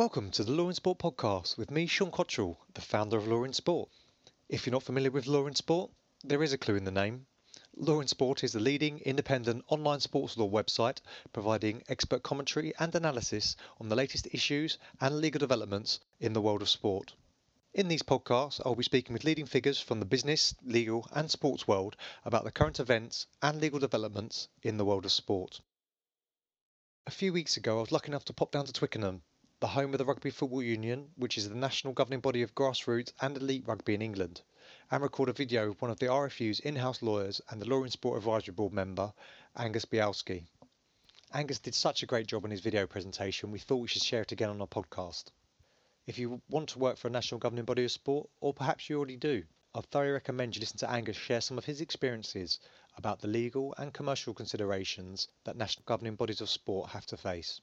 Welcome to the LawInSport podcast with me, Sean Cottrell, the founder of LawInSport. If you're not familiar with LawInSport, there is a clue in the name. LawInSport is the leading independent online sports law website, providing expert commentary and analysis on the latest issues and legal developments in the world of sport. In these podcasts, I'll be speaking with leading figures from the business, legal and sports world about the current events and legal developments in the world of sport. A few weeks ago, I was lucky enough to pop down to Twickenham, the home of the Rugby Football Union, which is the national governing body of grassroots and elite rugby in England, and record a video with one of the RFU's in-house lawyers and the LawInSport Advisory Board member, Angus Bielski. Angus did such a great job on his video presentation, we thought we should share it again on our podcast. If you want to work for a national governing body of sport, or perhaps you already do, I thoroughly recommend you listen to Angus share some of his experiences about the legal and commercial considerations that national governing bodies of sport have to face.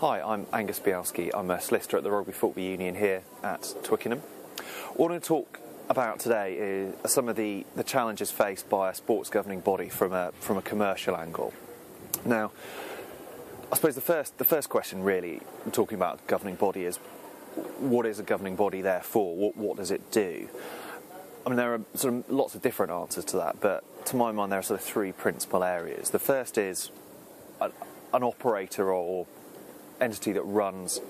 Hi, I'm Angus Bielski. I'm a solicitor at the Rugby Football Union here at Twickenham. What I'm going to talk about today is some of the challenges faced by a sports governing body from a commercial angle. Now, I suppose the first question really talking about governing body is, what is a governing body there for? What does it do? I mean, there are sort of lots of different answers to that, but to my mind there are sort of three principal areas. The first is an operator or entity that runs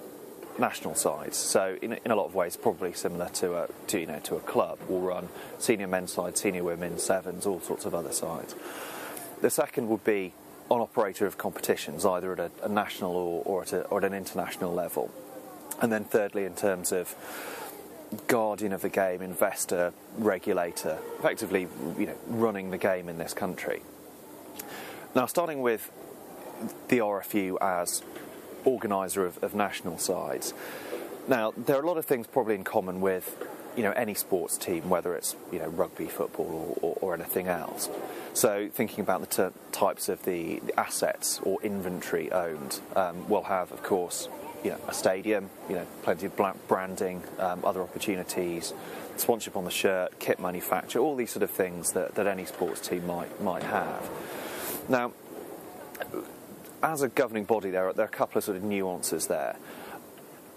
national sides, so in a lot of ways probably similar to a club. Will run senior men's sides, senior women's, sevens, all sorts of other sides. The second would be an operator of competitions, either at a national or at an international level. And then thirdly, in terms of guardian of the game, investor, regulator, effectively running the game in this country. Now, starting with the RFU as organiser of national sides. Now, there are a lot of things probably in common with any sports team, whether it's rugby, football, or anything else. So, thinking about the types of the assets or inventory owned, we'll have, of course, a stadium, plenty of branding, other opportunities, sponsorship on the shirt, kit manufacture, all these sort of things that any sports team might have. Now, as a governing body, there are a couple of sort of nuances there.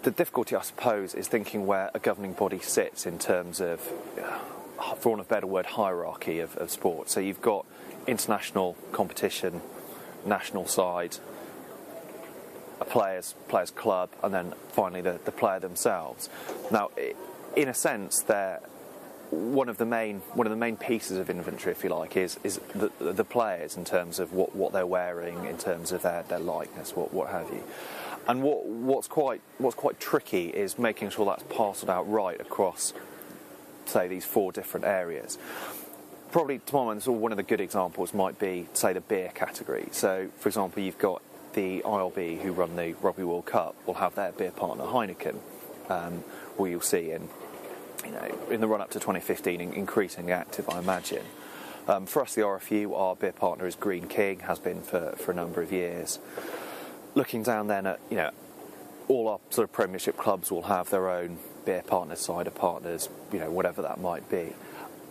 The difficulty, I suppose, is thinking where a governing body sits in terms of, for want of a better word, hierarchy of sport. So you've got international competition, national side, a player's club, and then finally the player themselves. Now, in a sense, they're one of the main pieces of inventory, if you like, is the players in terms of what they're wearing, in terms of their likeness, what have you. And what's quite tricky is making sure that's parcelled out right across, say, these four different areas. Probably, to my mind, one of the good examples might be, say, the beer category. So, for example, you've got the ILB, who run the Rugby World Cup, will have their beer partner, Heineken, where you'll see in the run-up to 2015, increasingly active, I imagine. For us, the RFU, our beer partner is Green King, has been for a number of years. Looking down then at, all our sort of Premiership clubs will have their own beer partners, cider partners, whatever that might be.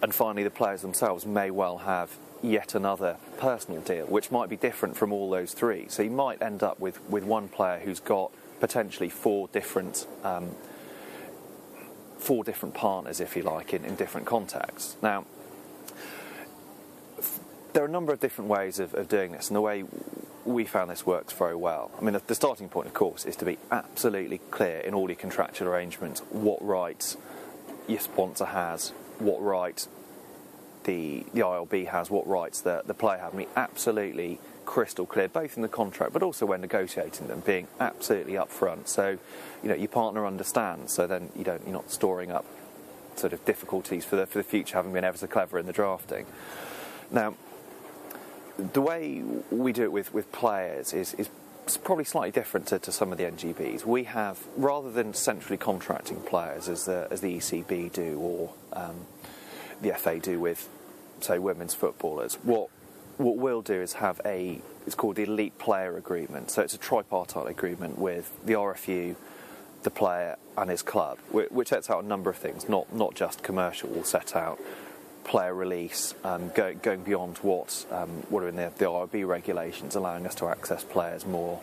And finally, the players themselves may well have yet another personal deal, which might be different from all those three. So you might end up with one player who's got potentially four different partners, if you like, in different contexts. Now, there are a number of different ways of doing this, and the way we found this works very well. I mean, the starting point, of course, is to be absolutely clear in all your contractual arrangements what rights your sponsor has, what rights the ILB has, what rights the player has. I mean, absolutely crystal clear, both in the contract but also when negotiating them, being absolutely upfront, so your partner understands, so then you're not storing up sort of difficulties for the future, having been ever so clever in the drafting. Now, the way we do it with players is probably slightly different to some of the NGBs. We have, rather than centrally contracting players as the ECB do, or the FA do with, say, women's footballers, What we'll do is have it's called the Elite Player Agreement. So it's a tripartite agreement with the RFU, the player and his club, which sets out a number of things, not just commercial. We'll set out player release, going beyond what are in the IRB regulations, allowing us to access players more.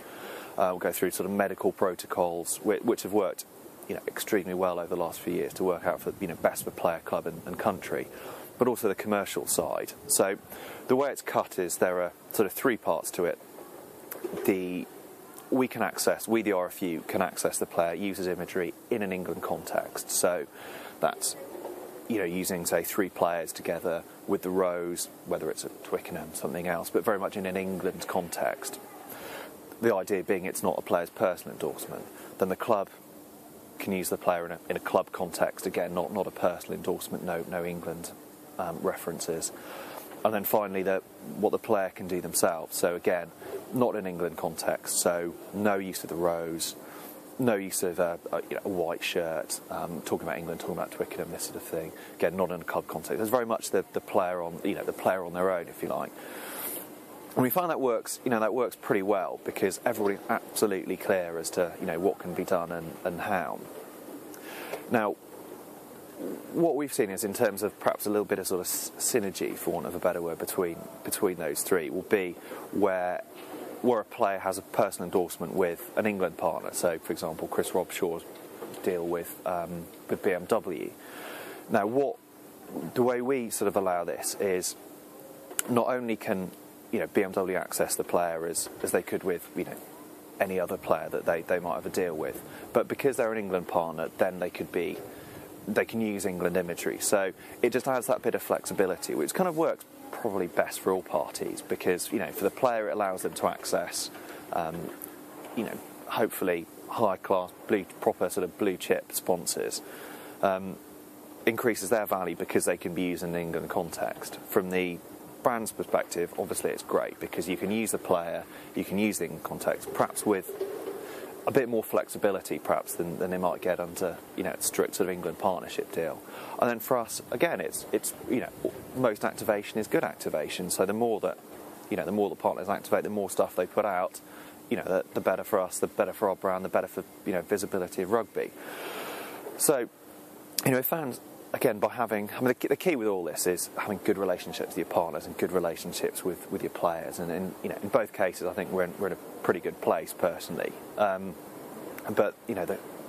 We'll go through sort of medical protocols, which have worked, you know, extremely well over the last few years to work out for, you know, best for player, club and country, but also the commercial side. So the way it's cut is there are sort of three parts to it. We, the RFU, can access the player, use his imagery in an England context. So that's, you know, using, say, three players together with the rows, whether it's at Twickenham, something else, but very much in an England context. The idea being it's not a player's personal endorsement. Then the club can use the player in a club context, again, not a personal endorsement, no England references. And then finally, what the player can do themselves. So again, not in England context, so no use of the rose, no use of a white shirt, talking about England, talking about Twickenham, this sort of thing. Again, not in a club context. There's very much the player on their own, if you like. And we found that works pretty well because everybody's absolutely clear as to, you know, what can be done and how. Now, what we've seen is, in terms of perhaps a little bit of sort of synergy, for want of a better word, between those three, will be where a player has a personal endorsement with an England partner. So, for example, Chris Robshaw's deal with BMW. Now, the way we sort of allow this is not only can, you know, BMW access the player as they could with, you know, any other player that they might have a deal with, but because they're an England partner, then they can use England imagery. So it just adds that bit of flexibility, which kind of works probably best for all parties because, you know, for the player it allows them to access, you know, hopefully high-class, proper sort of blue-chip sponsors. Increases their value because they can be used in an England context. From the brand's perspective, obviously it's great because you can use the player, you can use the England context, perhaps with a bit more flexibility perhaps than they might get under, you know, a strict sort of England partnership deal. And then for us, again, it's you know, most activation is good activation. So the more that, you know, the more the partners activate, the more stuff they put out, you know, the better for us, the better for our brand, the better for, you know, visibility of rugby. So, you know, we found, again, by having, I mean, the key with all this is having good relationships with your partners and good relationships with your players. And, you know, in both cases, I think we're in a pretty good place personally. But, you know,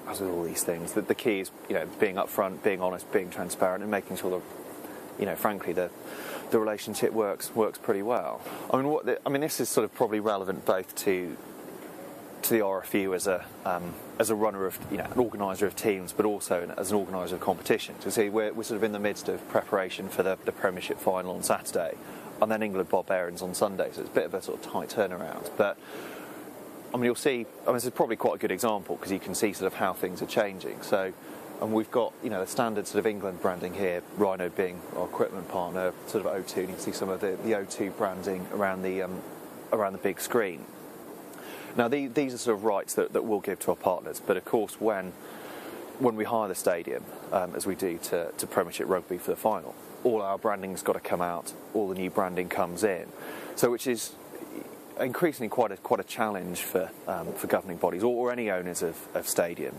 as with all these things, the key is, you know, being upfront, being honest, being transparent, and making sure that, you know, frankly, the relationship works pretty well. I mean, this is sort of probably relevant both to the RFU as a runner of, you know, an organiser of teams, but also as an organiser of competitions. You see, we're sort of in the midst of preparation for the Premiership final on Saturday, and then England Bob Aarons on Sunday. So it's a bit of a sort of tight turnaround. But I mean, you'll see. I mean, this is probably quite a good example because you can see sort of how things are changing. So, and we've got, you know, the standard sort of England branding here, Rhino being our equipment partner, sort of O2. And you can see some of the O2 branding around the big screen. Now, these are sort of rights that we'll give to our partners, but of course when we hire the stadium, as we do to Premiership Rugby for the final, all our branding's got to come out, all the new branding comes in. So which is increasingly quite a challenge for governing bodies or any owners of stadia.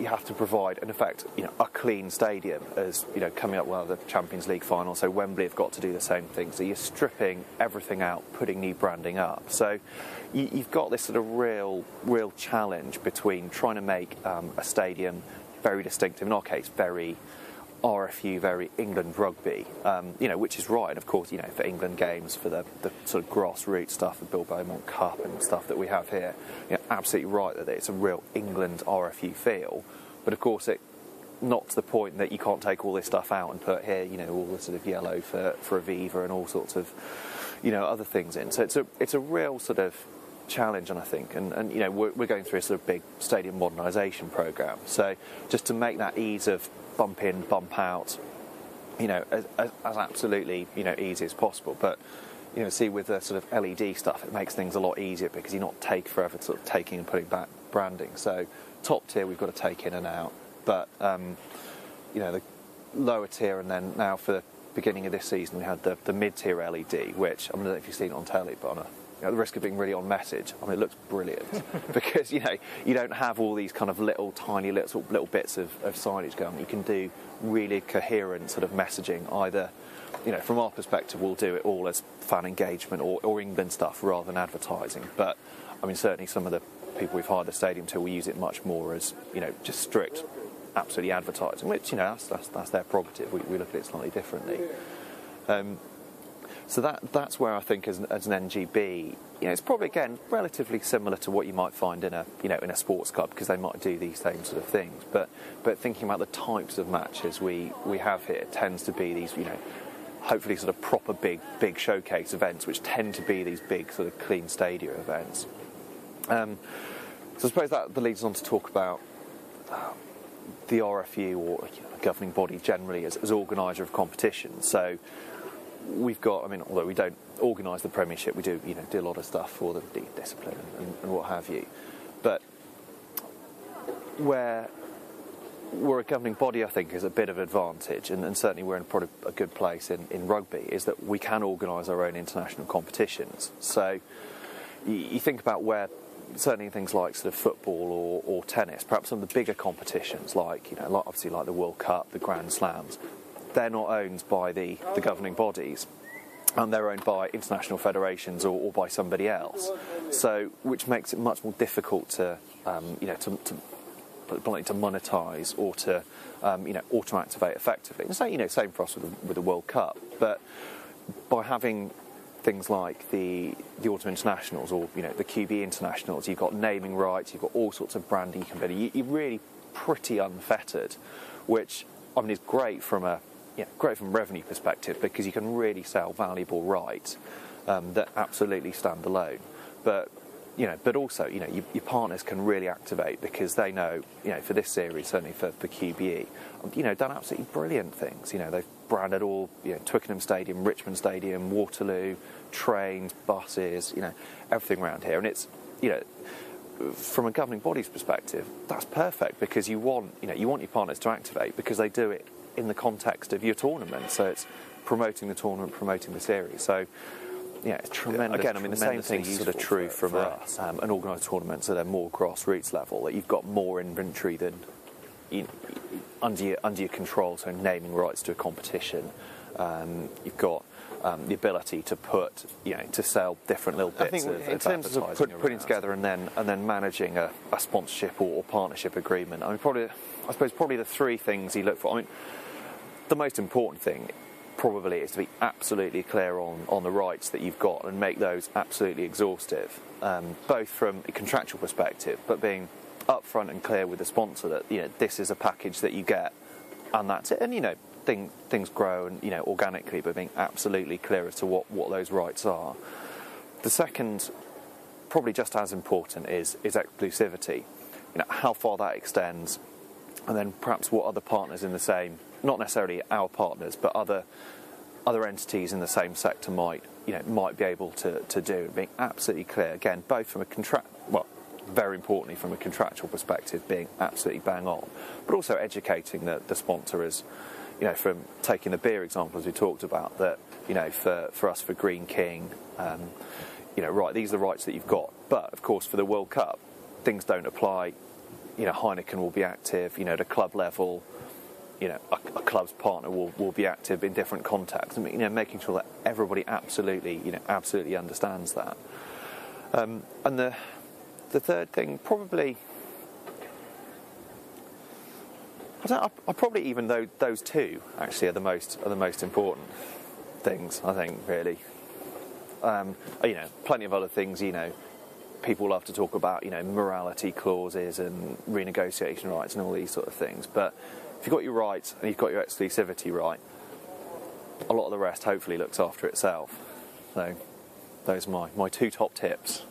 You have to provide, in effect, you know, a clean stadium, as you know, coming up with the Champions League final. So Wembley have got to do the same thing. So you're stripping everything out, putting new branding up. So you've got this sort of real challenge between trying to make a stadium very distinctive. In our case, very RFU, very England rugby. You know, which is right. And of course, you know, for England games, for the sort of grassroots stuff, the Bill Beaumont Cup and stuff that we have here, you know, absolutely right that it's a real England RFU feel. But of course, it not to the point that you can't take all this stuff out and put here, you know, all the sort of yellow for Aviva and all sorts of, you know, other things in. So it's a real sort of challenge, and I think, and you know, we're going through a sort of big stadium modernisation programme. So just to make that ease of bump in, bump out, you know, as absolutely, you know, easy as possible. But you know, see with the sort of LED stuff, it makes things a lot easier because you're not take forever sort of taking and putting back branding. So top tier, we've got to take in and out, but you know, the lower tier, and then now for the beginning of this season, we had the mid tier LED, which I don't know if you've seen it on telly, but on a at the risk of being really on message, I mean, it looks brilliant because, you know, you don't have all these kind of little tiny little bits of signage going. You can do really coherent sort of messaging, either, you know, from our perspective, we'll do it all as fan engagement or England stuff rather than advertising. But, I mean, certainly some of the people we've hired the stadium to will use it much more as, you know, just strict, absolutely advertising, which, you know, that's their prerogative. We look at it slightly differently. So that's where I think as an NGB, you know, it's probably again relatively similar to what you might find in a, you know, in a sports club, because they might do these same sort of things. But thinking about the types of matches we have here, it tends to be these, you know, hopefully sort of proper big showcase events, which tend to be these big sort of clean stadia events. So I suppose that leads on to talk about the RFU, or, you know, governing body generally as organizer of competitions. So we've got, I mean, although we don't organise the Premiership, we do, you know, do a lot of stuff for the discipline and what have you. But where we're a governing body, I think, is a bit of an advantage, and certainly we're in probably a good place in rugby, is that we can organise our own international competitions. So you think about where certainly things like sort of football or tennis, perhaps some of the bigger competitions, like, you know, obviously like the World Cup, the Grand Slams, they're not owned by the governing bodies, and they're owned by international federations or by somebody else. So, which makes it much more difficult to, you know, to monetise or to, you know, or to activate effectively. And so, you know, same for us with the World Cup. But by having things like the Autumn Internationals or, you know, the QBE Internationals, you've got naming rights, you've got all sorts of branding. You're really pretty unfettered, which, I mean, is great from a, yeah, great from a revenue perspective, because you can really sell valuable rights that absolutely stand alone. But, you know, but also, you know, your partners can really activate, because they know, you know, for this series, certainly for QBE, you know, done absolutely brilliant things. You know, they've branded all, you know, Twickenham Stadium, Richmond Stadium, Waterloo, trains, buses, you know, everything around here. And it's, you know, from a governing body's perspective, that's perfect, because you want, you know, you want your partners to activate, because they do it in the context of your tournament. So it's promoting the tournament, promoting the series. So, yeah, it's tremendous. Again, I mean, the same thing's sort of true from us, an organised tournaments at a more grassroots level, that you've got more inventory than, you know, under your control. So naming rights to a competition, you've got the ability to put, you know, to sell different little bits. I think in terms of putting together and then managing a sponsorship or partnership agreement, I mean, I suppose the three things you look for. I mean, the most important thing probably is to be absolutely clear on the rights that you've got, and make those absolutely exhaustive, both from a contractual perspective, but being upfront and clear with the sponsor that, you know, this is a package that you get, and that's it. And, you know, things grow, and, you know, organically, but being absolutely clear as to what those rights are. The second, probably just as important, is exclusivity. You know, how far that extends, and then perhaps what other partners in the same, not necessarily our partners, but other entities in the same sector might, you know, might be able to do. And being absolutely clear again, both from a very importantly from a contractual perspective, being absolutely bang on, but also educating the sponsor as, you know, from taking the beer example as we talked about, that, you know, for us, for Green King, you know, right, these are the rights that you've got. But, of course, for the World Cup, things don't apply. You know, Heineken will be active, you know, at a club level, you know, a club's partner will be active in different contexts. I mean, you know, making sure that everybody absolutely understands that. And the third thing, probably... I probably, even though those two actually are the most important things, I think, really. You know, plenty of other things. You know, people love to talk about, you know, morality clauses and renegotiation rights and all these sort of things. But if you've got your rights and you've got your exclusivity right, a lot of the rest hopefully looks after itself. So those are my two top tips.